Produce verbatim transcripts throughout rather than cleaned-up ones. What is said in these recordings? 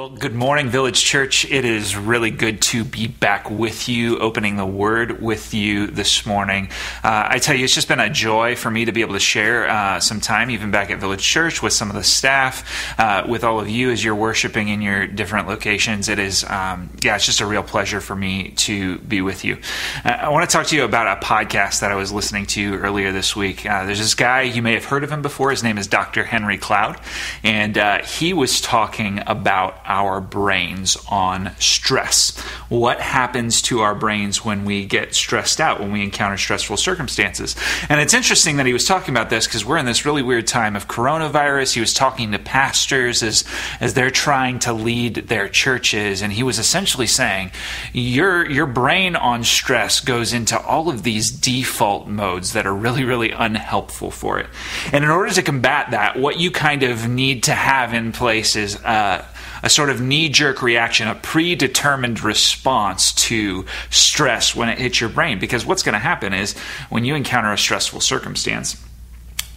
Well, good morning, Village Church. It is really good to be back with you, opening the Word with you this morning. Uh, I tell you, it's just been a joy for me to be able to share uh, some time, even back at Village Church, with some of the staff, uh, with all of you as you're worshiping in your different locations. It is, um, yeah, it's just a real pleasure for me to be with you. Uh, I want to talk to you about a podcast that I was listening to earlier this week. Uh, there's this guy, you may have heard of him before. His name is Doctor Henry Cloud, and uh, he was talking about our brains on stress. What happens to our brains when we get stressed out, when we encounter stressful circumstances? And it's interesting that he was talking about this because we're in this really weird time of coronavirus. He was talking to pastors as, as they're trying to lead their churches. And he was essentially saying, your, your brain on stress goes into all of these default modes that are really, really unhelpful for it. And in order to combat that, what you kind of need to have in place is uh, a sort of knee-jerk reaction, a predetermined response to stress when it hits your brain. Because what's going to happen is when you encounter a stressful circumstance,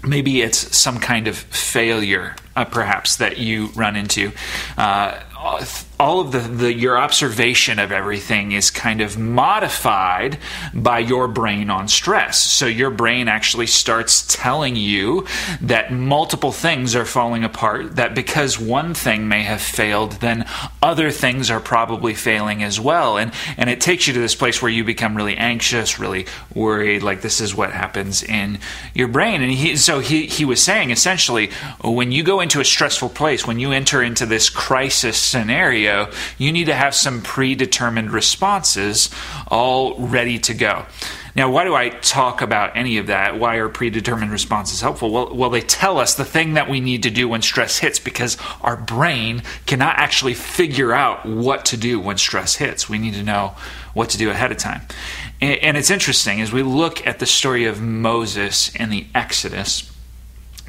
maybe it's some kind of failure, uh, perhaps, that you run into. Uh, all of the, the your observation of everything is kind of modified by your brain on stress. So your brain actually starts telling you that multiple things are falling apart, that because one thing may have failed, then other things are probably failing as well. And, and it takes you to this place where you become really anxious, really worried, like this is what happens in your brain. And he, so he, he was saying, essentially, when you go into a stressful place, when you enter into this crisis scenario, you need to have some predetermined responses all ready to go. Now, why do I talk about any of that? Why are predetermined responses helpful? Well, well, they tell us the thing that we need to do when stress hits, because our brain cannot actually figure out what to do when stress hits. We need to know what to do ahead of time. And, and it's interesting, as we look at the story of Moses in the Exodus,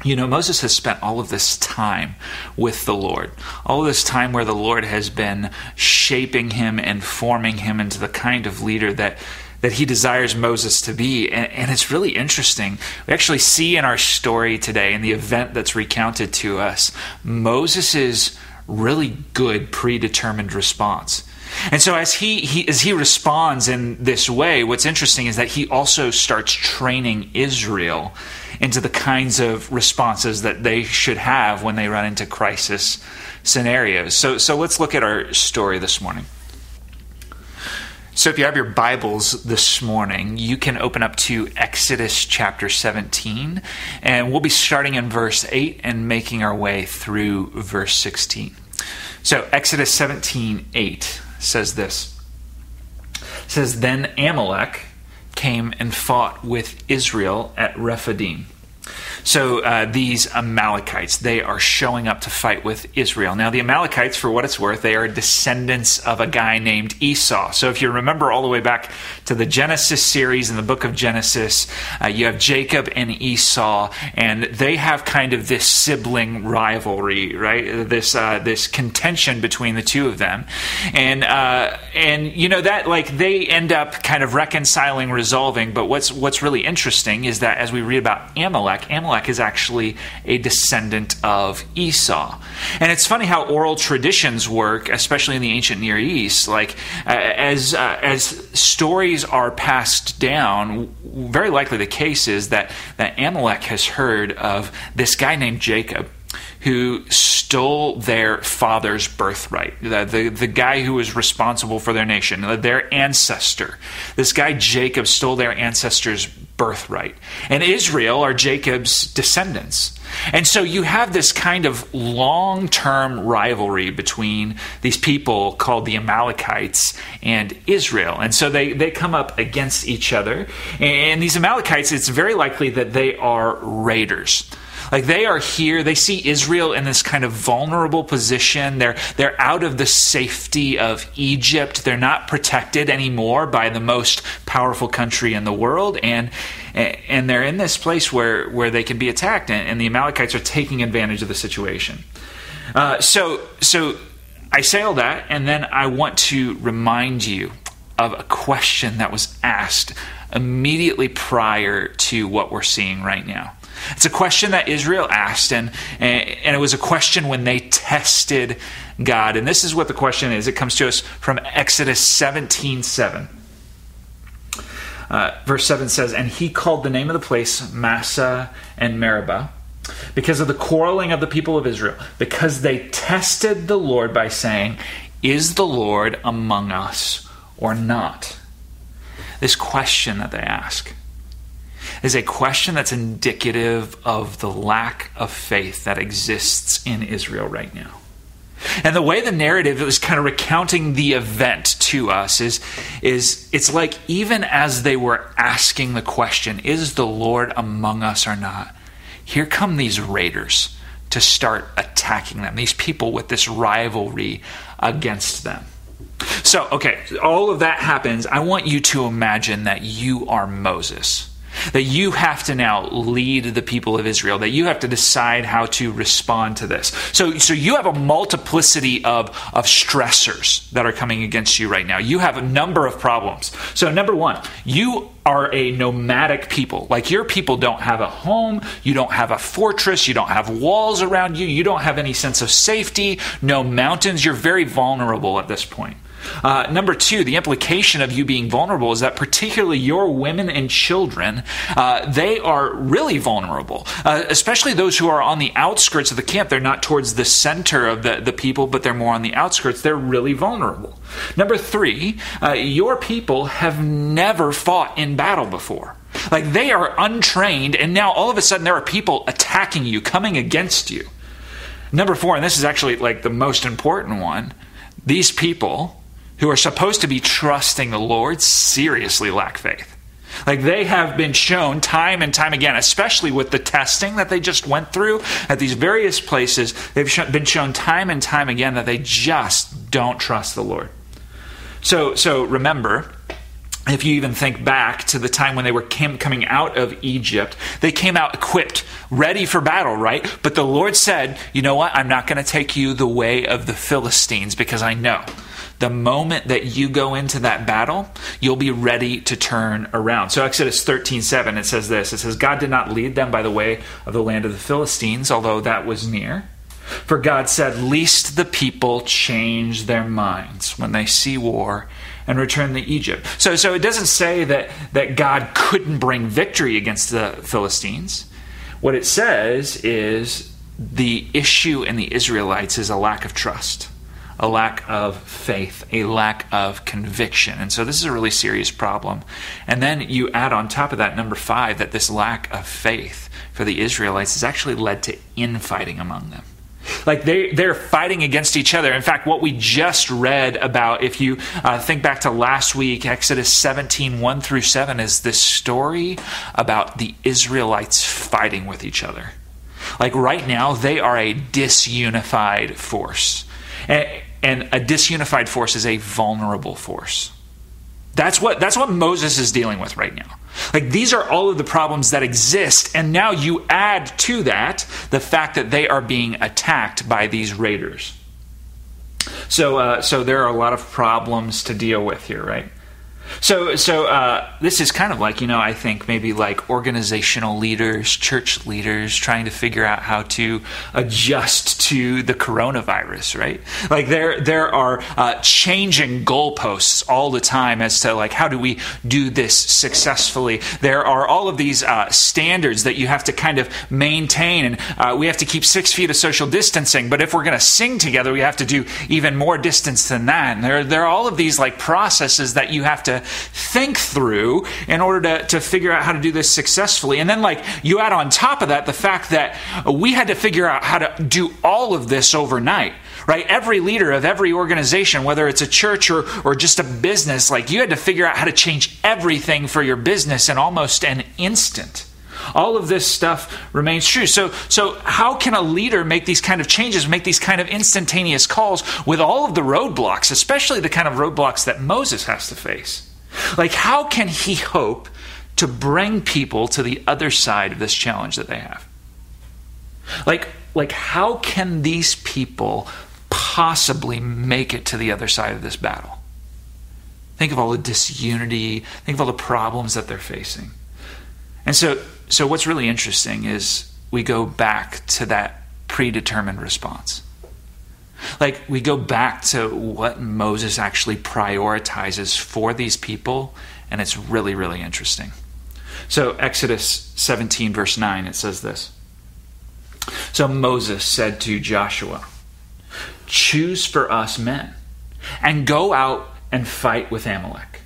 you know, Moses has spent all of this time with the Lord, all of this time where the Lord has been shaping him and forming him into the kind of leader that, that he desires Moses to be. And, and it's really interesting. We actually see in our story today, in the event that's recounted to us, Moses's really good predetermined response. And so as he, he as he responds in this way, what's interesting is that he also starts training Israel into the kinds of responses that they should have when they run into crisis scenarios. So, so let's look at our story this morning. So if you have your Bibles this morning, you can open up to Exodus chapter seventeen, and we'll be starting in verse eight and making our way through verse sixteen. So Exodus seventeen eight says this. It says, "Then Amalek came and fought with Israel at Rephidim." So uh, these Amalekites, they are showing up to fight with Israel. Now the Amalekites, for what it's worth, they are descendants of a guy named Esau. So if you remember all the way back to the Genesis series, in the book of Genesis, uh, you have Jacob and Esau, and they have kind of this sibling rivalry, right? This uh, this contention between the two of them. And, uh, and you know, that like they end up kind of reconciling, resolving, but what's, what's really interesting is that as we read about Amalek, Amalek Amalek is actually a descendant of Esau. And it's funny how oral traditions work, especially in the ancient Near East. Like, uh, as uh, as stories are passed down, very likely the case is that, that Amalek has heard of this guy named Jacob, who stole their father's birthright, the, the, the guy who was responsible for their nation, their ancestor. This guy Jacob stole their ancestor's birthright. And Israel are Jacob's descendants. And so you have this kind of long-term rivalry between these people called the Amalekites and Israel. And so they, they come up against each other. And these Amalekites, it's very likely that they are raiders. Like they are here, they see Israel in this kind of vulnerable position. They're they're out of the safety of Egypt. They're not protected anymore by the most powerful country in the world. And and they're in this place where, where they can be attacked. And, and the Amalekites are taking advantage of the situation. Uh, so so I say all that, and then I want to remind you of a question that was asked immediately prior to what we're seeing right now. It's a question that Israel asked, and, and it was a question when they tested God. And this is what the question is. It comes to us from Exodus seventeen seven. Uh, verse seven says, "And he called the name of the place Massah and Meribah, because of the quarreling of the people of Israel, because they tested the Lord by saying, 'Is the Lord among us or not?'" This question that they ask is a question that's indicative of the lack of faith that exists in Israel right now. And the way the narrative is kind of recounting the event to us is, is it's like even as they were asking the question, "Is the Lord among us or not?" here come these raiders to start attacking them, these people with this rivalry against them. So, okay, all of that happens. I want you to imagine that you are Moses, that you have to now lead the people of Israel, that you have to decide how to respond to this. So, so you have a multiplicity of, of stressors that are coming against you right now. You have a number of problems. So number one, you are a nomadic people. Like, your people don't have a home, you don't have a fortress, you don't have walls around you, you don't have any sense of safety, no mountains. You're very vulnerable at this point. Uh, number two, the implication of you being vulnerable is that particularly your women and children, uh, they are really vulnerable, uh, especially those who are on the outskirts of the camp. They're not towards the center of the, the people, but they're more on the outskirts. They're really vulnerable. Number three, uh, your people have never fought in battle before. Like, they are untrained, and now all of a sudden there are people attacking you, coming against you. Number four, and this is actually like the most important one, these people who are supposed to be trusting the Lord seriously lack faith. Like, they have been shown time and time again, especially with the testing that they just went through at these various places, they've been shown time and time again that they just don't trust the Lord. So, so remember, if you even think back to the time when they were came, coming out of Egypt, they came out equipped, ready for battle, right? But the Lord said, "You know what? I'm not going to take you the way of the Philistines, because I know the moment that you go into that battle, you'll be ready to turn around." So Exodus thirteen seven, it says this. It says, "God did not lead them by the way of the land of the Philistines, although that was near. For God said, 'Lest the people change their minds when they see war and return to Egypt.'" So, so it doesn't say that, that God couldn't bring victory against the Philistines. What it says is the issue in the Israelites is a lack of trust, a lack of faith, a lack of conviction. And so this is a really serious problem. And then you add on top of that, number five, that this lack of faith for the Israelites has actually led to infighting among them. Like, they, they're fighting against each other. In fact, what we just read about, if you uh, think back to last week, Exodus seventeen, one through seven, is this story about the Israelites fighting with each other. Like, right now, they are a disunified force. And, and a disunified force is a vulnerable force. That's what, that's what Moses is dealing with right now. Like, these are all of the problems that exist, and now you add to that the fact that they are being attacked by these raiders. So, uh, so there are a lot of problems to deal with here, right? So, so uh, this is kind of like, you know, I think maybe like organizational leaders, church leaders trying to figure out how to adjust to the coronavirus, right? Like, there, there are uh, changing goalposts all the time as to like, how do we do this successfully? There are all of these uh, standards that you have to kind of maintain, and uh, we have to keep six feet of social distancing. But if we're going to sing together, we have to do even more distance than that. And there, there are all of these like processes that you have to think through in order to, to figure out how to do this successfully. And then, like, you add on top of that the fact that we had to figure out how to do all of this overnight, right? Every leader of every organization, whether it's a church or, or just a business, like, you had to figure out how to change everything for your business in almost an instant. All of this stuff remains true. So, so how can a leader make these kind of changes, make these kind of instantaneous calls with all of the roadblocks, especially the kind of roadblocks that Moses has to face? Like, how can he hope to bring people to the other side of this challenge that they have? Like, like how can these people possibly make it to the other side of this battle? Think of all the disunity. Think of all the problems that they're facing. And so So what's really interesting is we go back to that predetermined response. Like, we go back to what Moses actually prioritizes for these people, and it's really, really interesting. So Exodus seventeen, verse nine, it says this. So Moses said to Joshua, "Choose for us men, and go out and fight with Amalek.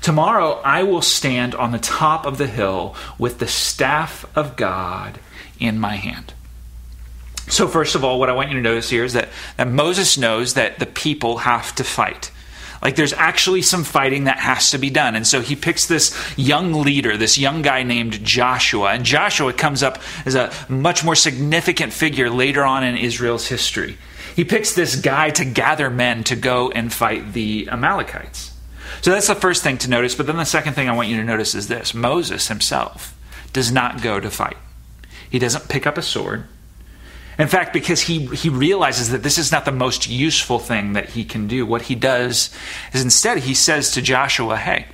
Tomorrow I will stand on the top of the hill with the staff of God in my hand." So first of all, what I want you to notice here is that, that Moses knows that the people have to fight. Like, there's actually some fighting that has to be done. And so he picks this young leader, this young guy named Joshua. And Joshua comes up as a much more significant figure later on in Israel's history. He picks this guy to gather men to go and fight the Amalekites. So that's the first thing to notice. But then the second thing I want you to notice is this. Moses himself does not go to fight. He doesn't pick up a sword. In fact, because he, he realizes that this is not the most useful thing that he can do, what he does is instead he says to Joshua, "Hey,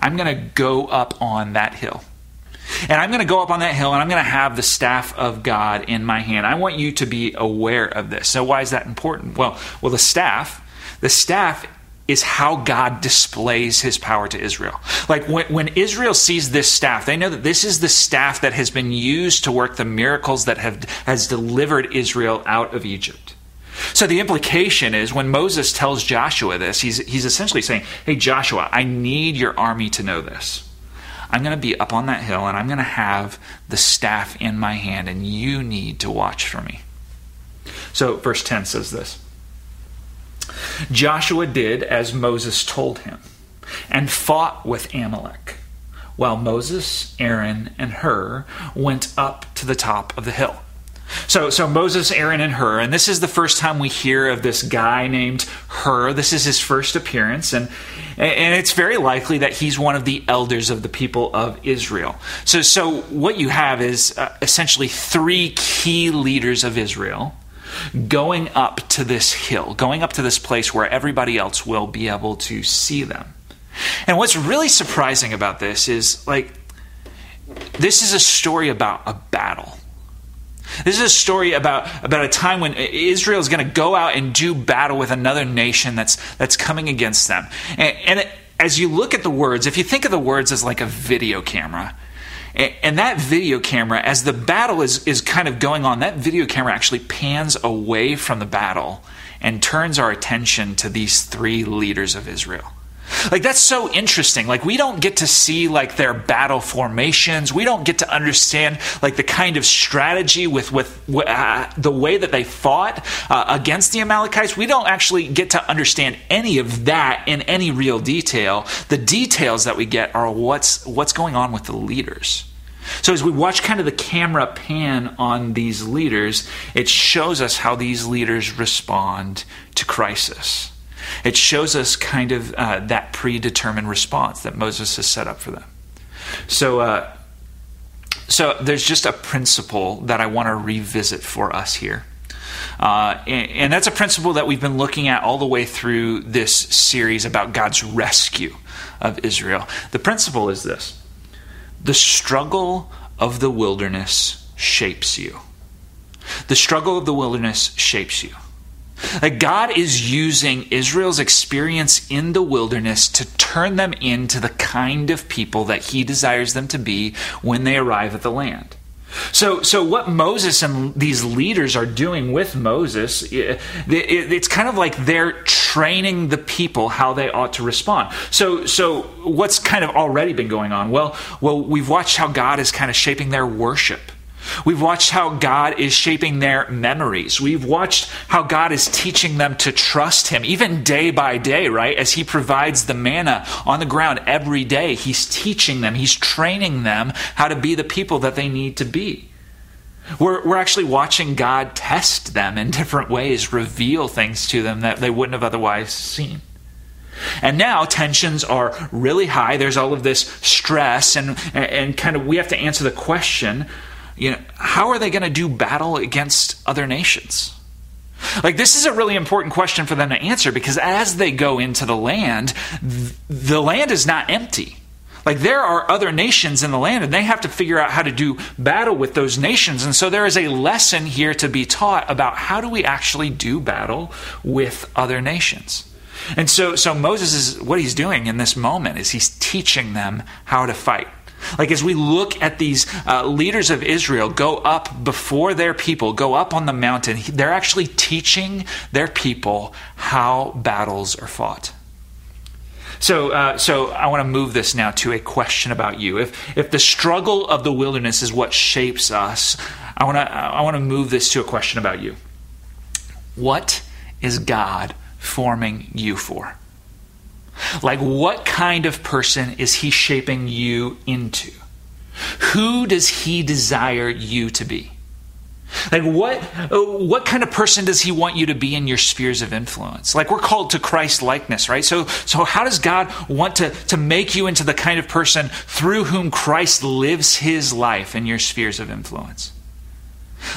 I'm going to go up on that hill. And I'm going to go up on that hill and I'm going to have the staff of God in my hand. I want you to be aware of this." So why is that important? Well, well, the staff, the staff is how God displays his power to Israel. Like, when, when Israel sees this staff, they know that this is the staff that has been used to work the miracles that have has delivered Israel out of Egypt. So the implication is, when Moses tells Joshua this, he's he's essentially saying, "Hey, Joshua, I need your army to know this. I'm going to be up on that hill and I'm going to have the staff in my hand, and you need to watch for me." So verse ten says this. Joshua did as Moses told him and fought with Amalek, while Moses, Aaron, and Hur went up to the top of the hill. So, so Moses, Aaron, and Hur, and this is the first time we hear of this guy named Hur. This is his first appearance, and and it's very likely that he's one of the elders of the people of Israel. So, so what you have is uh, essentially three key leaders of Israel going up to this hill, going up to this place where everybody else will be able to see them. And what's really surprising about this is, like, this is a story about a battle. This is a story about, about a time when Israel is going to go out and do battle with another nation that's that's coming against them. And, and it, as you look at the words, if you think of the words as like a video camera, and that video camera, as the battle is, is kind of going on, that video camera actually pans away from the battle and turns our attention to these three leaders of Israel. Like, that's so interesting. Like, we don't get to see, like, their battle formations. We don't get to understand, like, the kind of strategy with, with uh, the way that they fought uh, against the Amalekites. We don't actually get to understand any of that in any real detail. The details that we get are what's what's going on with the leaders. So as we watch kind of the camera pan on these leaders, it shows us how these leaders respond to crisis. It shows us kind of uh, that predetermined response that Moses has set up for them. So uh, so there's just a principle that I want to revisit for us here. Uh, and, and that's a principle that we've been looking at all the way through this series about God's rescue of Israel. The principle is this: the struggle of the wilderness shapes you. The struggle of the wilderness shapes you. Like, God is using Israel's experience in the wilderness to turn them into the kind of people that he desires them to be when they arrive at the land. So, so what Moses and these leaders are doing with Moses, it, it, it's kind of like they're training the people how they ought to respond. So, so what's kind of already been going on? Well, well, we've watched how God is kind of shaping their worship. We've watched how God is shaping their memories. We've watched how God is teaching them to trust him, even day by day, right? As he provides the manna on the ground every day, he's teaching them, he's training them how to be the people that they need to be. We're, we're actually watching God test them in different ways, reveal things to them that they wouldn't have otherwise seen. And now tensions are really high. There's all of this stress, and, and kind of we have to answer the question, you know, how are they going to do battle against other nations? Like, this is a really important question for them to answer, because as they go into the land, th- the land is not empty. Like, there are other nations in the land, and they have to figure out how to do battle with those nations. And so there is a lesson here to be taught about how do we actually do battle with other nations. And so, so Moses is, what he's doing in this moment is he's teaching them how to fight. Like, as we look at these uh, leaders of Israel go up before their people, go up on the mountain, they're actually teaching their people how battles are fought. So uh, so I want to move this now to a question about you. If if the struggle of the wilderness is what shapes us, I want to I want to move this to a question about you. What is God forming you for? Like, what kind of person is he shaping you into? Who does he desire you to be? Like, what what kind of person does he want you to be in your spheres of influence? Like, we're called to Christ likeness, right? So so how does God want to, to make you into the kind of person through whom Christ lives his life in your spheres of influence?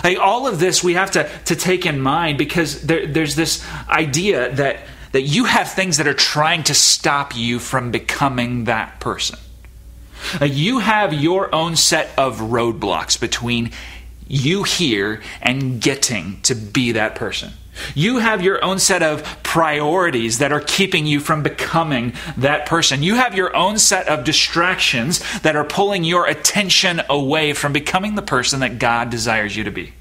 Like, all of this we have to, to take in mind, because there, there's this idea that, that you have things that are trying to stop you from becoming that person. Like, you have your own set of roadblocks between you here and getting to be that person. You have your own set of priorities that are keeping you from becoming that person. You have your own set of distractions that are pulling your attention away from becoming the person that God desires you to be.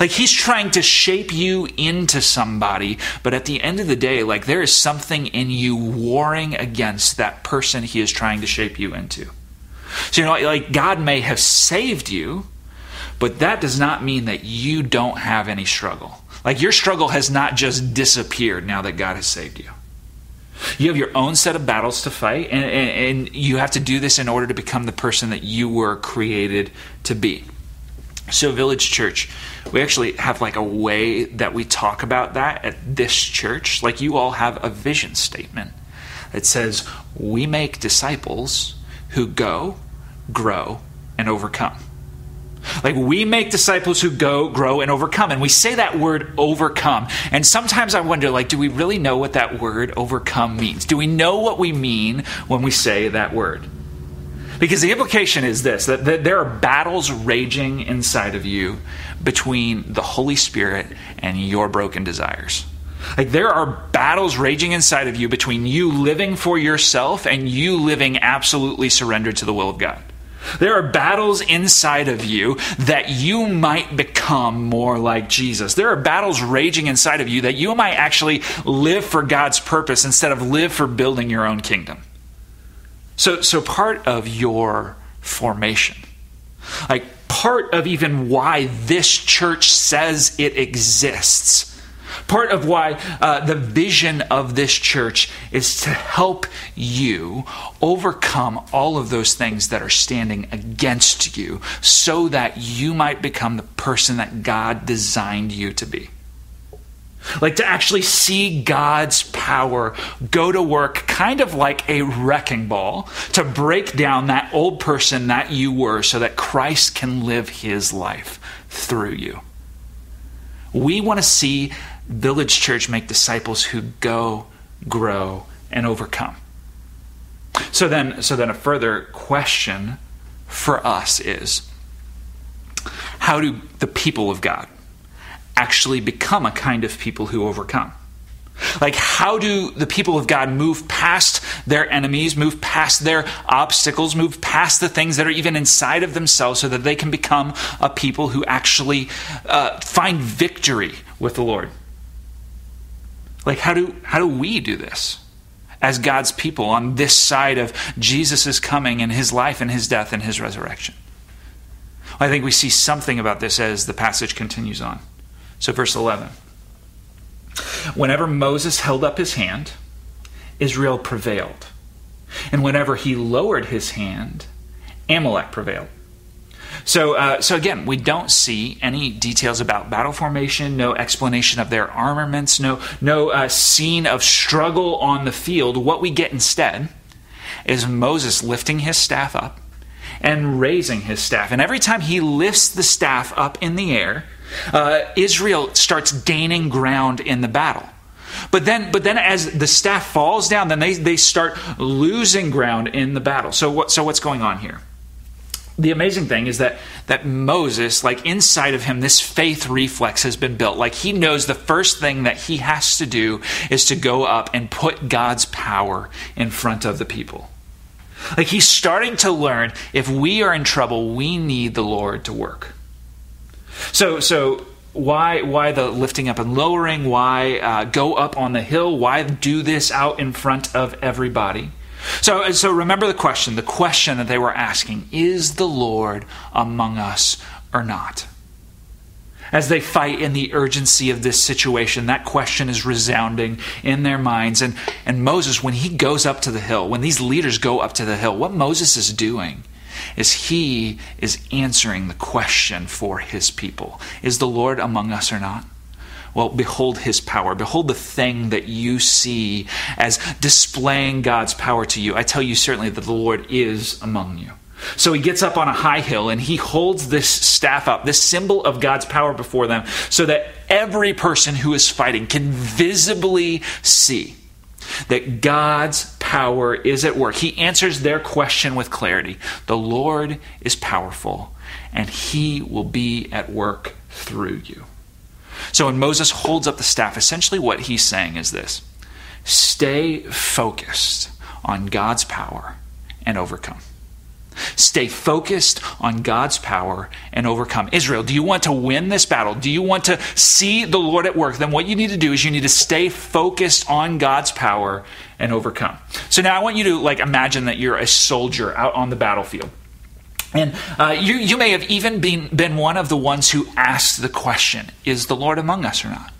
Like, he's trying to shape you into somebody, but at the end of the day, like, there is something in you warring against that person he is trying to shape you into. So, you know, like, God may have saved you, but that does not mean that you don't have any struggle. Like, your struggle has not just disappeared now that God has saved you. You have your own set of battles to fight, and, and, and you have to do this in order to become the person that you were created to be. So, Village Church, we actually have like a way that we talk about that at this church. Like, you all have a vision statement that says, we make disciples who go, grow, and overcome. Like, we make disciples who go, grow, and overcome. And we say that word overcome. And sometimes I wonder, like, do we really know what that word overcome means? Do we know what we mean when we say that word? Because the implication is this, that there are battles raging inside of you between the Holy Spirit and your broken desires. Like, there are battles raging inside of you between you living for yourself and you living absolutely surrendered to the will of God. There are battles inside of you that you might become more like Jesus. There are battles raging inside of you that you might actually live for God's purpose instead of live for building your own kingdom. So, so part of your formation, like part of even why this church says it exists, part of why uh, the vision of this church is to help you overcome all of those things that are standing against you so that you might become the person that God designed you to be. Like, to actually see God's power go to work kind of like a wrecking ball to break down that old person that you were so that Christ can live his life through you. We want to see Village Church make disciples who go, grow, and overcome. So then, so then a further question for us is, how do the people of God actually become a kind of people who overcome? Like, how do the people of God move past their enemies, move past their obstacles, move past the things that are even inside of themselves so that they can become a people who actually uh, find victory with the Lord? Like, how do how do we do this as God's people on this side of Jesus' coming and his life and his death and his resurrection? I think we see something about this as the passage continues on. So verse eleven. Whenever Moses held up his hand, Israel prevailed. And whenever he lowered his hand, Amalek prevailed. So uh, so again, we don't see any details about battle formation, no explanation of their armaments, no, no uh, scene of struggle on the field. What we get instead is Moses lifting his staff up and raising his staff. And every time he lifts the staff up in the air, Uh, Israel starts gaining ground in the battle. But then, but then as the staff falls down, then they, they start losing ground in the battle. So what, so what's going on here? The amazing thing is that that Moses, like inside of him, this faith reflex has been built. Like he knows the first thing that he has to do is to go up and put God's power in front of the people. Like he's starting to learn if we are in trouble, we need the Lord to work. So, so why why the lifting up and lowering? Why uh, go up on the hill? Why do this out in front of everybody? So, so remember the question, the question that they were asking, is the Lord among us or not? As they fight in the urgency of this situation, that question is resounding in their minds. And, and Moses, when he goes up to the hill, when these leaders go up to the hill, what Moses is doing is he is answering the question for his people. Is the Lord among us or not? Well, behold his power. Behold the thing that you see as displaying God's power to you. I tell you certainly that the Lord is among you. So he gets up on a high hill and he holds this staff up, this symbol of God's power before them, so that every person who is fighting can visibly see that God's power is at work. He answers their question with clarity. The Lord is powerful and he will be at work through you. So when Moses holds up the staff, essentially what he's saying is this: stay focused on God's power and overcome. Stay focused on God's power and overcome. Israel, do you want to win this battle? Do you want to see the Lord at work? Then what you need to do is you need to stay focused on God's power and overcome. So now I want you to like imagine that you're a soldier out on the battlefield. And uh, you, you may have even been, been one of the ones who asked the question, is the Lord among us or not?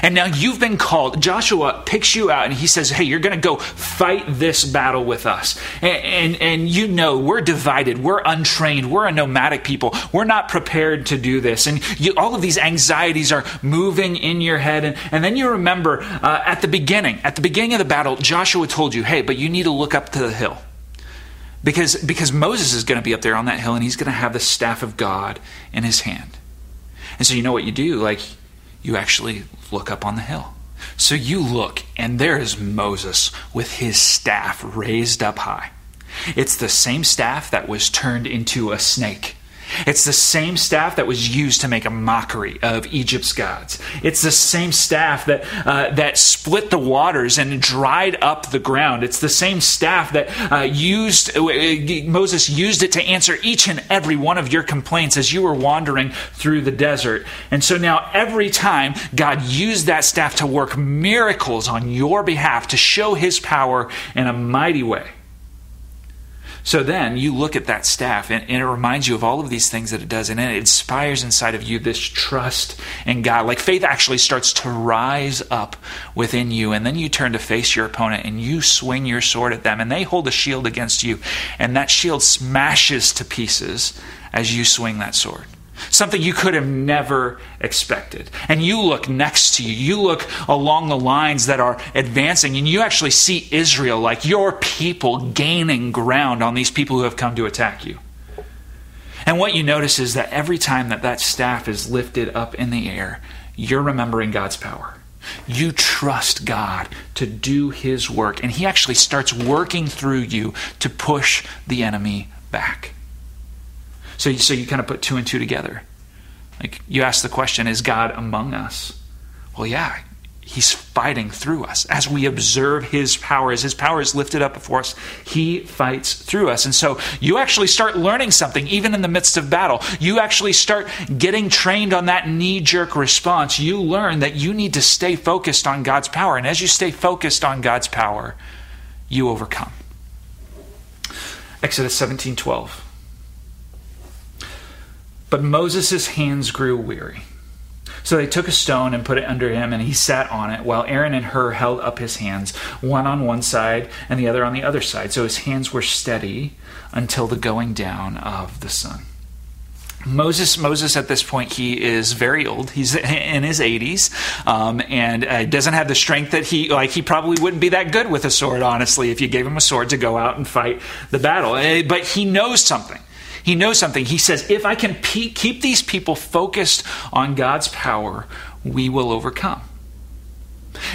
And now you've been called. Joshua picks you out and he says, hey, you're going to go fight this battle with us. And, and, and you know, we're divided. We're untrained. We're a nomadic people. We're not prepared to do this. And you, all of these anxieties are moving in your head. And, and then you remember uh, at the beginning, at the beginning of the battle, Joshua told you, hey, but you need to look up to the hill. Because because Moses is going to be up there on that hill and he's going to have the staff of God in his hand. And so you know what you do? Like, you actually look up on the hill. So you look and there is Moses with his staff raised up high. It's the same staff that was turned into a snake. It's the same staff that was used to make a mockery of Egypt's gods. It's the same staff that uh, that split the waters and dried up the ground. It's the same staff that uh, used uh, Moses used it to answer each and every one of your complaints as you were wandering through the desert. And so now every time God used that staff to work miracles on your behalf to show his power in a mighty way. So then you look at that staff and, and it reminds you of all of these things that it does. And it inspires inside of you this trust in God. Like faith actually starts to rise up within you. And then you turn to face your opponent and you swing your sword at them. And they hold a shield against you. And that shield smashes to pieces as you swing that sword. Something you could have never expected. And you look next to you. You look along the lines that are advancing, and you actually see Israel, like your people, gaining ground on these people who have come to attack you. And what you notice is that every time that that staff is lifted up in the air, you're remembering God's power. You trust God to do his work, and he actually starts working through you to push the enemy back. So you, so you kind of put two and two together. Like you ask the question, is God among us? Well, yeah, he's fighting through us. As we observe his power, as his power is lifted up before us, he fights through us. And so you actually start learning something, even in the midst of battle. You actually start getting trained on that knee-jerk response. You learn that you need to stay focused on God's power. And as you stay focused on God's power, you overcome. Exodus seventeen twelve. But Moses' hands grew weary. So they took a stone and put it under him, and he sat on it, while Aaron and Hur held up his hands, one on one side and the other on the other side. So his hands were steady until the going down of the sun. Moses, Moses at this point, he is very old. He's in his eighties, um, and uh, doesn't have the strength that he, like he probably wouldn't be that good with a sword, honestly, if you gave him a sword to go out and fight the battle. But he knows something. He knows something. He says, if I can pe- keep these people focused on God's power, we will overcome.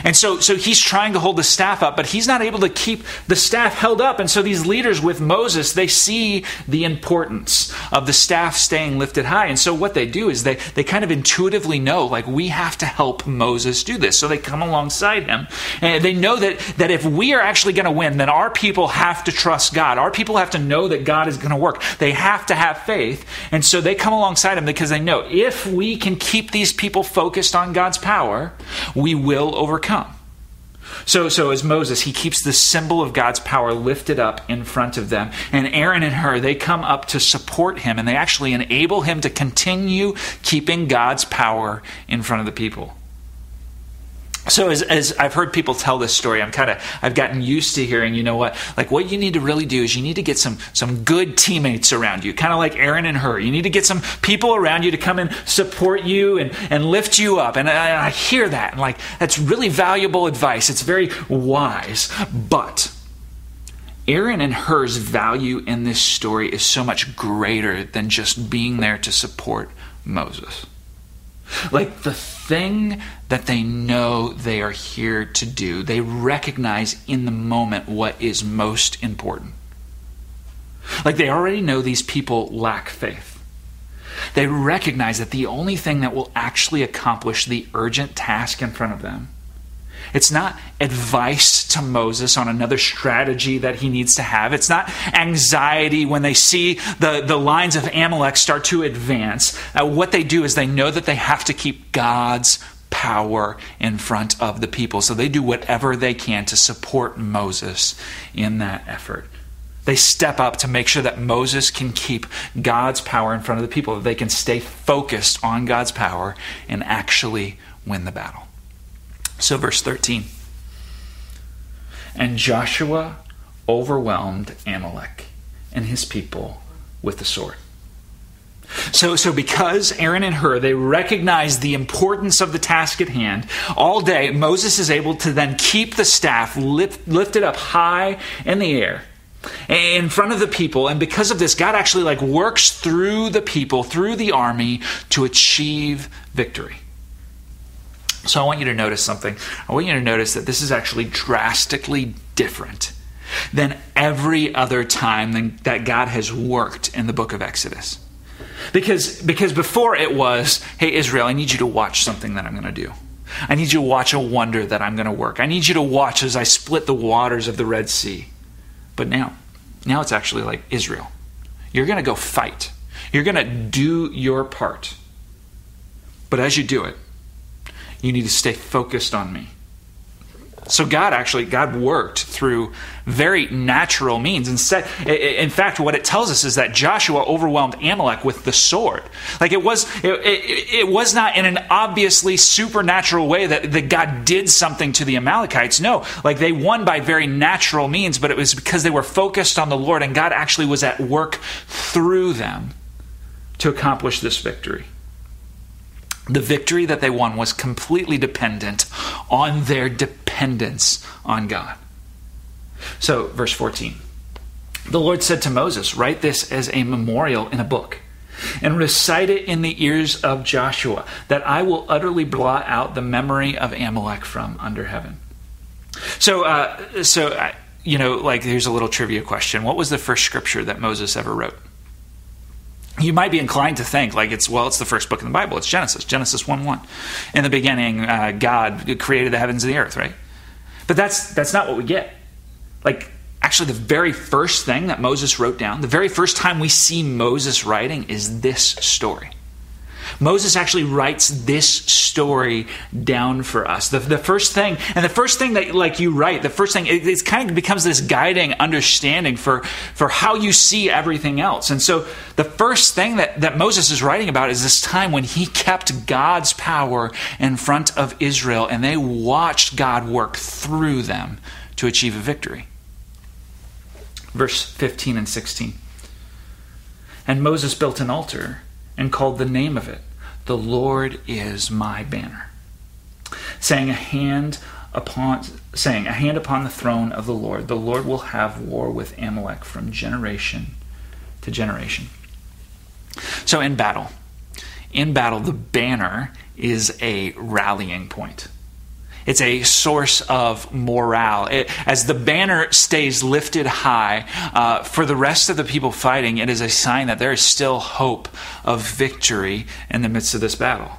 And so, so he's trying to hold the staff up, but he's not able to keep the staff held up. And so these leaders with Moses, they see the importance of the staff staying lifted high. And so what they do is they, they kind of intuitively know, like, we have to help Moses do this. So they come alongside him. And they know that, that if we are actually going to win, then our people have to trust God. Our people have to know that God is going to work. They have to have faith. And so they come alongside him because they know if we can keep these people focused on God's power, we will overcome. Come. So, so as Moses, he keeps the symbol of God's power lifted up in front of them. And Aaron and Hur, they come up to support him, and they actually enable him to continue keeping God's power in front of the people. So as, as I've heard people tell this story, I'm kind of, I've gotten used to hearing, you know what, like what you need to really do is you need to get some, some good teammates around you, kind of like Aaron and Hur. You need to get some people around you to come and support you and, and lift you up. And I, and I hear that, and like, that's really valuable advice. It's very wise, but Aaron and Hur's value in this story is so much greater than just being there to support Moses. Like, the thing that they know they are here to do, they recognize in the moment what is most important. Like, they already know these people lack faith. They recognize that the only thing that will actually accomplish the urgent task in front of them, it's not advice to Moses on another strategy that he needs to have. It's not anxiety when they see the, the lines of Amalek start to advance. Uh, what they do is they know that they have to keep God's power in front of the people. So they do whatever they can to support Moses in that effort. They step up to make sure that Moses can keep God's power in front of the people, that they can stay focused on God's power and actually win the battle. So verse thirteen, and Joshua overwhelmed Amalek and his people with the sword. So, so because Aaron and Hur, they recognize the importance of the task at hand, all day Moses is able to then keep the staff lift, lifted up high in the air in front of the people. And because of this, God actually like works through the people, through the army to achieve victory. So I want you to notice something. I want you to notice that this is actually drastically different than every other time that God has worked in the book of Exodus. Because, because before it was, hey, Israel, I need you to watch something that I'm going to do. I need you to watch a wonder that I'm going to work. I need you to watch as I split the waters of the Red Sea. But now, now it's actually like, Israel, you're going to go fight. You're going to do your part. But as you do it, you need to stay focused on me. So God actually, God worked through very natural means. Instead, in fact, what it tells us is that Joshua overwhelmed Amalek with the sword. Like it was, it, it, it was not in an obviously supernatural way that, that God did something to the Amalekites. No, like they won by very natural means, but it was because they were focused on the Lord, and God actually was at work through them to accomplish this victory. The victory that they won was completely dependent on their dependence on God. So, verse fourteen. The Lord said to Moses, write this as a memorial in a book and recite it in the ears of Joshua, that I will utterly blot out the memory of Amalek from under heaven. So, uh, so uh, you know, like here's a little trivia question. What was the first scripture that Moses ever wrote? You might be inclined to think, like, it's, well, it's the first book in the Bible. It's Genesis, Genesis one one. In the beginning, uh, God created the heavens and the earth, right? But that's that's not what we get. Like, actually, the very first thing that Moses wrote down, the very first time we see Moses writing, is this story. Moses actually writes this story down for us. The, the first thing, and the first thing that like you write, the first thing, it, it kind of becomes this guiding understanding for, for how you see everything else. And so the first thing that, that Moses is writing about is this time when he kept God's power in front of Israel, and they watched God work through them to achieve a victory. Verse fifteen and sixteen. And Moses built an altar and called the name of it, The Lord is my banner, saying a hand upon saying a hand upon the throne of the Lord. The Lord will have war with Amalek from generation to generation. So in battle, in battle, the banner is a rallying point. It's a source of morale. It, as the banner stays lifted high uh, for the rest of the people fighting, it is a sign that there is still hope of victory in the midst of this battle.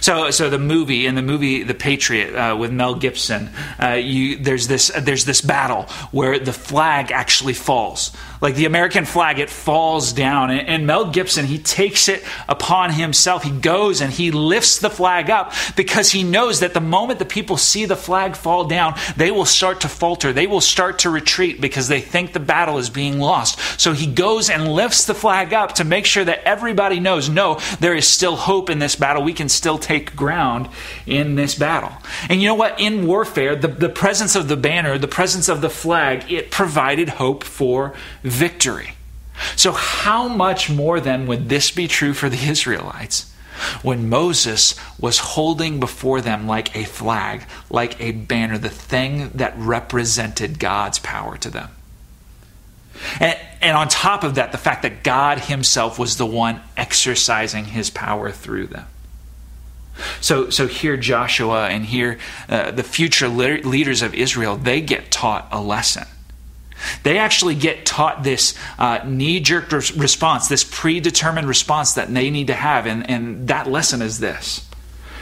So, so the movie in the movie The Patriot uh, with Mel Gibson, uh, you, there's this there's this battle where the flag actually falls, like the American flag. It falls down, and, and Mel Gibson, he takes it upon himself. He goes and he lifts the flag up because he knows that the moment the people see the flag fall down, they will start to falter. They will start to retreat because they think the battle is being lost. So he goes and lifts the flag up to make sure that everybody knows, no, there is still hope in this battle. We can still take ground in this battle. And you know what? In warfare, the, the presence of the banner, the presence of the flag, it provided hope for victory. So how much more then would this be true for the Israelites when Moses was holding before them like a flag, like a banner, the thing that represented God's power to them? And, and on top of that, the fact that God himself was the one exercising his power through them. So so here Joshua and here uh, the future le- leaders of Israel, they get taught a lesson. They actually get taught this uh, knee-jerk res- response, this predetermined response that they need to have. And, and that lesson is this: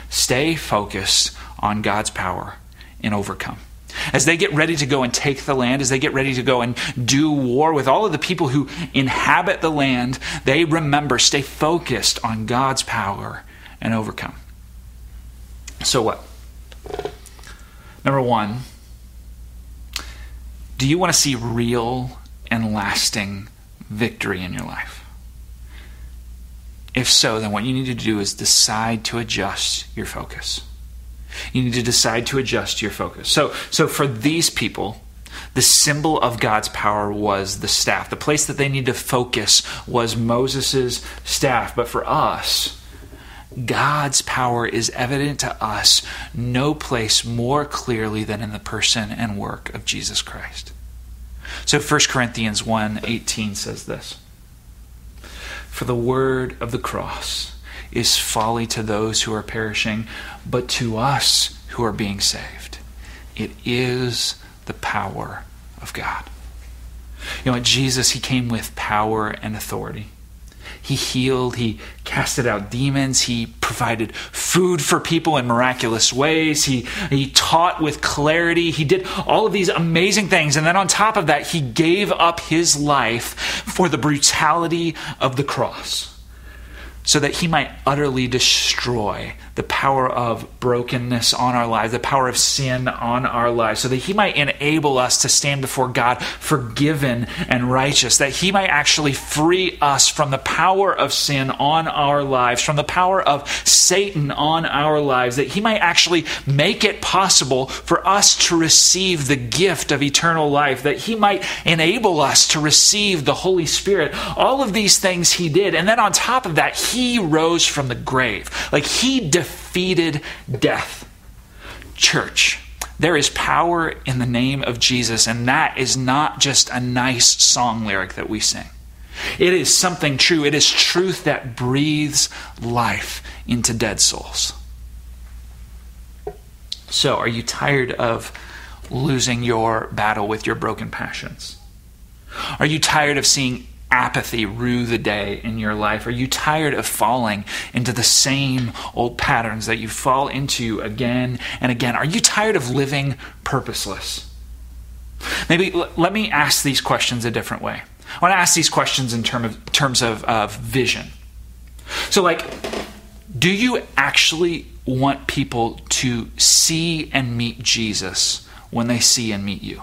stay focused on God's power and overcome. As they get ready to go and take the land, as they get ready to go and do war with all of the people who inhabit the land, they remember, stay focused on God's power and overcome. So what? Number one, do you want to see real and lasting victory in your life? If so, then what you need to do is decide to adjust your focus. You need to decide to adjust your focus. So, so for these people, the symbol of God's power was the staff. The place that they need to focus was Moses' staff. But for us, God's power is evident to us no place more clearly than in the person and work of Jesus Christ. So First Corinthians one eighteen says this: "For the word of the cross is folly to those who are perishing, but to us who are being saved, it is the power of God." You know, Jesus, he came with power and authority. He healed, he casted out demons, he provided food for people in miraculous ways, he, he taught with clarity, he did all of these amazing things. And then on top of that, he gave up his life for the brutality of the cross so that he might utterly destroy the power of brokenness on our lives, the power of sin on our lives, so that he might enable us to stand before God forgiven and righteous, that he might actually free us from the power of sin on our lives, from the power of Satan on our lives, that he might actually make it possible for us to receive the gift of eternal life, that he might enable us to receive the Holy Spirit. All of these things he did. And then on top of that, he rose from the grave. Like, he defeated death. Church, there is power in the name of Jesus, and that is not just a nice song lyric that we sing. It is something true. It is truth that breathes life into dead souls. So, are you tired of losing your battle with your broken passions? Are you tired of seeing apathy rue the day in your life? Are you tired of falling into the same old patterns that you fall into again and again? Are you tired of living purposeless? Maybe l- let me ask these questions a different way. I want to ask these questions in term of, terms of, of vision. So, like, do you actually want people to see and meet Jesus when they see and meet you?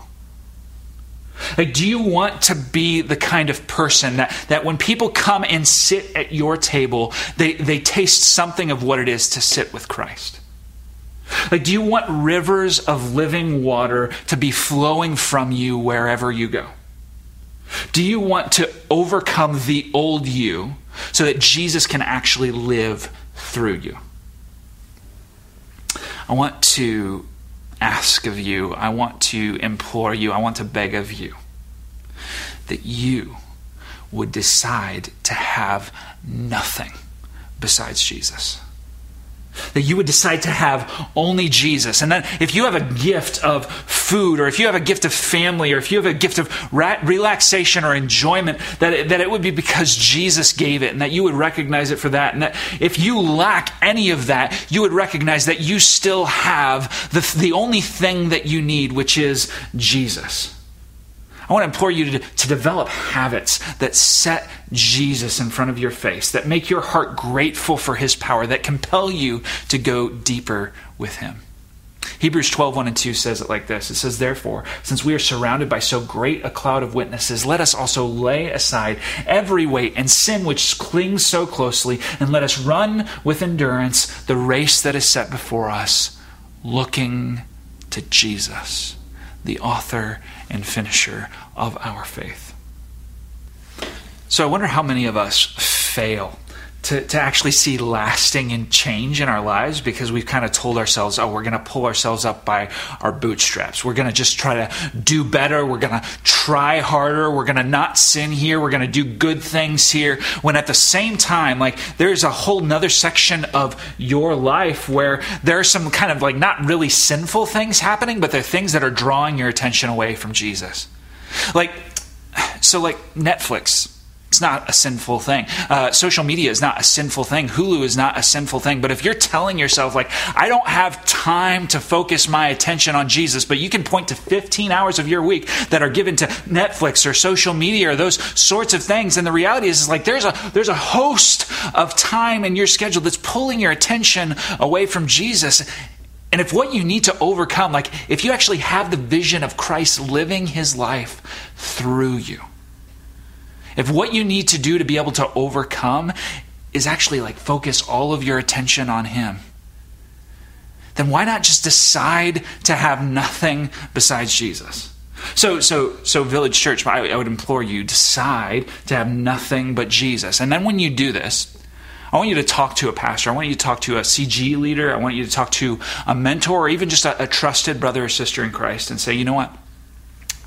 Like, do you want to be the kind of person that, that when people come and sit at your table, they, they taste something of what it is to sit with Christ? Like, do you want rivers of living water to be flowing from you wherever you go? Do you want to overcome the old you so that Jesus can actually live through you? I want to ask of you, I want to implore you, I want to beg of you that you would decide to have nothing besides Jesus. that you would decide to have only Jesus. And then if you have a gift of food, or if you have a gift of family, or if you have a gift of ra- relaxation or enjoyment, that it, that it would be because Jesus gave it, and that you would recognize it for that. And that if you lack any of that, you would recognize that you still have the, the only thing that you need, which is Jesus. I want to implore you to, to develop habits that set Jesus in front of your face, that make your heart grateful for his power, that compel you to go deeper with him. Hebrews twelve, one and two says it like this. It says, "Therefore, since we are surrounded by so great a cloud of witnesses, let us also lay aside every weight and sin which clings so closely, and let us run with endurance the race that is set before us, looking to Jesus, the author and finisher of our faith." So I wonder how many of us fail to, to actually see lasting and change in our lives because we've kind of told ourselves, oh, we're going to pull ourselves up by our bootstraps. We're going to just try to do better. We're going to try harder. We're going to not sin here. We're going to do good things here. When at the same time, like, there's a whole nother section of your life where there are some kind of like not really sinful things happening, but they're things that are drawing your attention away from Jesus. Like, so like Netflix. It's not a sinful thing. Uh, social media is not a sinful thing. Hulu is not a sinful thing. But if you're telling yourself, like, I don't have time to focus my attention on Jesus, but you can point to fifteen hours of your week that are given to Netflix or social media or those sorts of things. And the reality is, is like there's a there's a host of time in your schedule that's pulling your attention away from Jesus. And if what you need to overcome, like if you actually have the vision of Christ living his life through you, if what you need to do to be able to overcome is actually like focus all of your attention on him, then why not just decide to have nothing besides Jesus? So, so, so Village Church, I, I would implore you, decide to have nothing but Jesus. And then when you do this, I want you to talk to a pastor. I want you to talk to a C G leader. I want you to talk to a mentor, or even just a, a trusted brother or sister in Christ, and say, you know what?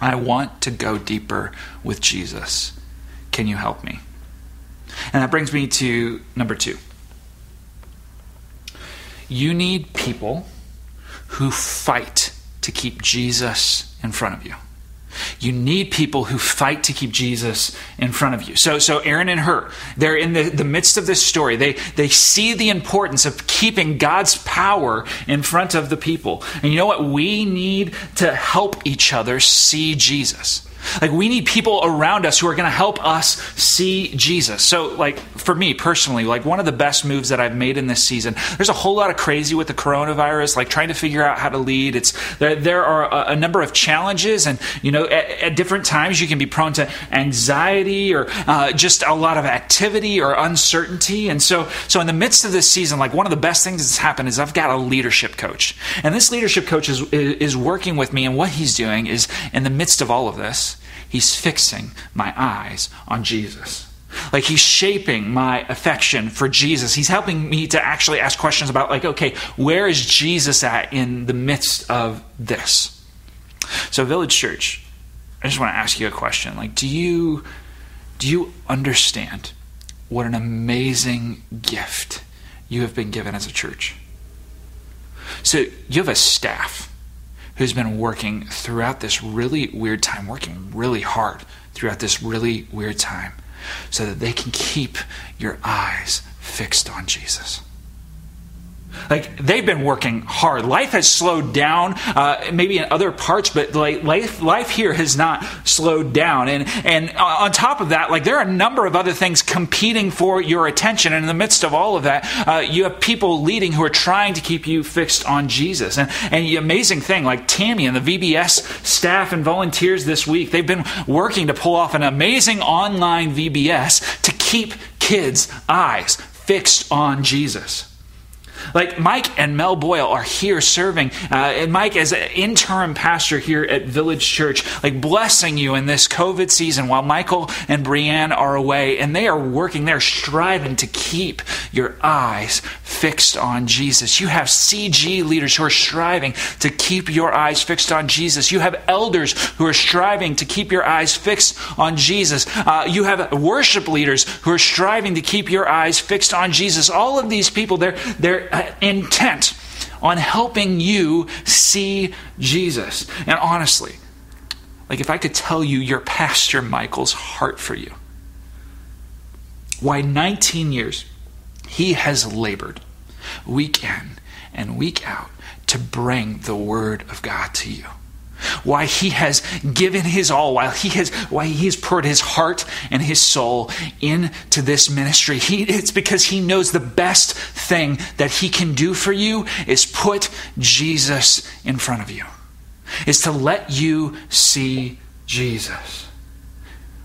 I want to go deeper with Jesus. Can you help me? And that brings me to number two. You need people who fight to keep Jesus in front of you. You need people who fight to keep Jesus in front of you. So, so Aaron and Hur, they're in the, the midst of this story. They, they see the importance of keeping God's power in front of the people. And you know what? We need to help each other see Jesus. Like, we need people around us who are going to help us see Jesus. So, like, for me personally, like, one of the best moves that I've made in this season, there's a whole lot of crazy with the coronavirus, like trying to figure out how to lead. It's there, there are a, a number of challenges, and, you know, at, at different times you can be prone to anxiety or uh, just a lot of activity or uncertainty. And so, so in the midst of this season, like, one of the best things that's happened is I've got a leadership coach. And this leadership coach is is working with me, and what he's doing is, in the midst of all of this, he's fixing my eyes on Jesus. Like, he's shaping my affection for Jesus. He's helping me to actually ask questions about, like, okay, where is Jesus at in the midst of this? So, Village Church, I just want to ask you a question. Like, do you do you understand what an amazing gift you have been given as a church? So, you have a staff who's been working throughout this really weird time, working really hard throughout this really weird time, so that they can keep your eyes fixed on Jesus. Like, they've been working hard. Life has slowed down, uh, maybe in other parts, but like life, life here has not slowed down. And and on top of that, like, there are a number of other things competing for your attention. And in the midst of all of that, uh, you have people leading who are trying to keep you fixed on Jesus. And and the amazing thing, like Tammy and the V B S staff and volunteers this week, they've been working to pull off an amazing online V B S to keep kids' eyes fixed on Jesus. Like, Mike and Mel Boyle are here serving, uh, and Mike is an interim pastor here at Village Church, like, blessing you in this COVID season while Michael and Brianne are away, and they are working, they're striving to keep your eyes fixed on Jesus. You have C G leaders who are striving to keep your eyes fixed on Jesus. You have elders who are striving to keep your eyes fixed on Jesus. Uh, you have worship leaders who are striving to keep your eyes fixed on Jesus. All of these people, they're, they're intent on helping you see Jesus. And honestly, like if I could tell you your Pastor Michael's heart for you, why nineteen years he has labored week in and week out to bring the Word of God to you. Why he has given his all, while he has, why he has poured his heart and his soul into this ministry. He, it's because he knows the best thing that he can do for you is put Jesus in front of you, is to let you see Jesus.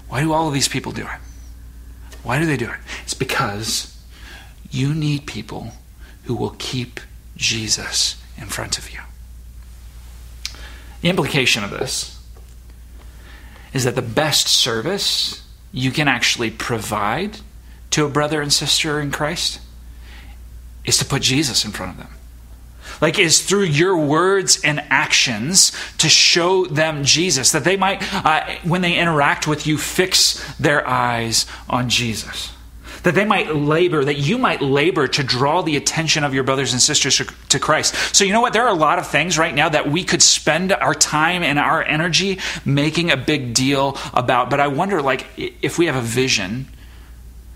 Why do all of these people do it? Why do they do it? It's because you need people who will keep Jesus in front of you. The implication of this is that the best service you can actually provide to a brother and sister in Christ is to put Jesus in front of them. Like, is through your words and actions to show them Jesus, that they might, uh, when they interact with you, fix their eyes on Jesus. That they might labor, that you might labor to draw the attention of your brothers and sisters to Christ. So you know what? There are a lot of things right now that we could spend our time and our energy making a big deal about. But I wonder, like, if we have a vision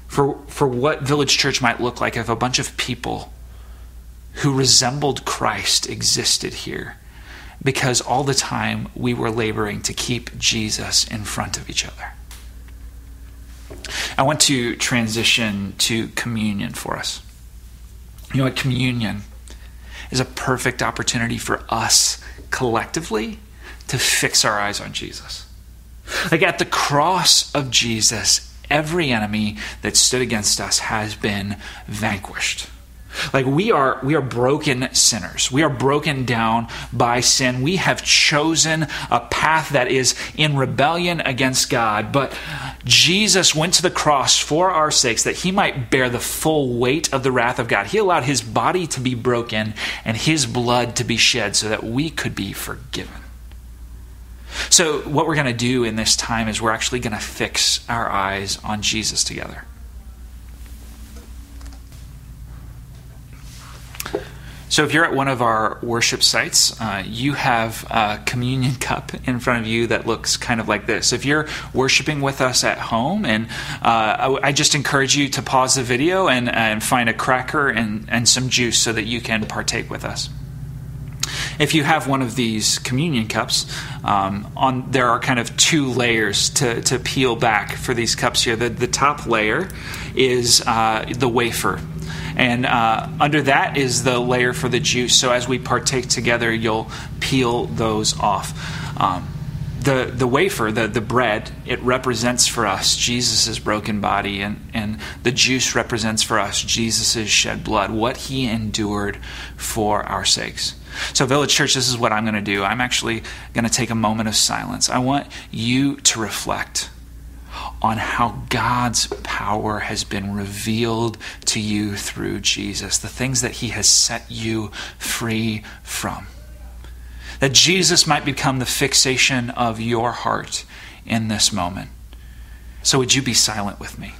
for, for what Village Church might look like if a bunch of people who resembled Christ existed here. Because all the time we were laboring to keep Jesus in front of each other. I want to transition to communion for us. You know what? Communion is a perfect opportunity for us collectively to fix our eyes on Jesus. Like at the cross of Jesus, every enemy that stood against us has been vanquished. Like we are we are broken sinners. We are broken down by sin. We have chosen a path that is in rebellion against God. But Jesus went to the cross for our sakes that he might bear the full weight of the wrath of God. He allowed his body to be broken and his blood to be shed so that we could be forgiven. So what we're going to do in this time is we're actually going to fix our eyes on Jesus together. So if you're at one of our worship sites, uh, you have a communion cup in front of you that looks kind of like this. If you're worshiping with us at home, and uh, I, I just encourage you to pause the video and, and find a cracker and, and some juice so that you can partake with us. If you have one of these communion cups, um, on there are kind of two layers to, to peel back for these cups here. The, the top layer is uh, the wafer. And uh, under that is the layer for the juice. So as we partake together, you'll peel those off. Um, the the wafer, the, the bread, it represents for us Jesus' broken body. And, and the juice represents for us Jesus' shed blood, what he endured for our sakes. So Village Church, this is what I'm going to do. I'm actually going to take a moment of silence. I want you to reflect on how God's power has been revealed to you through Jesus, the things that he has set you free from. That Jesus might become the fixation of your heart in this moment. So would you be silent with me?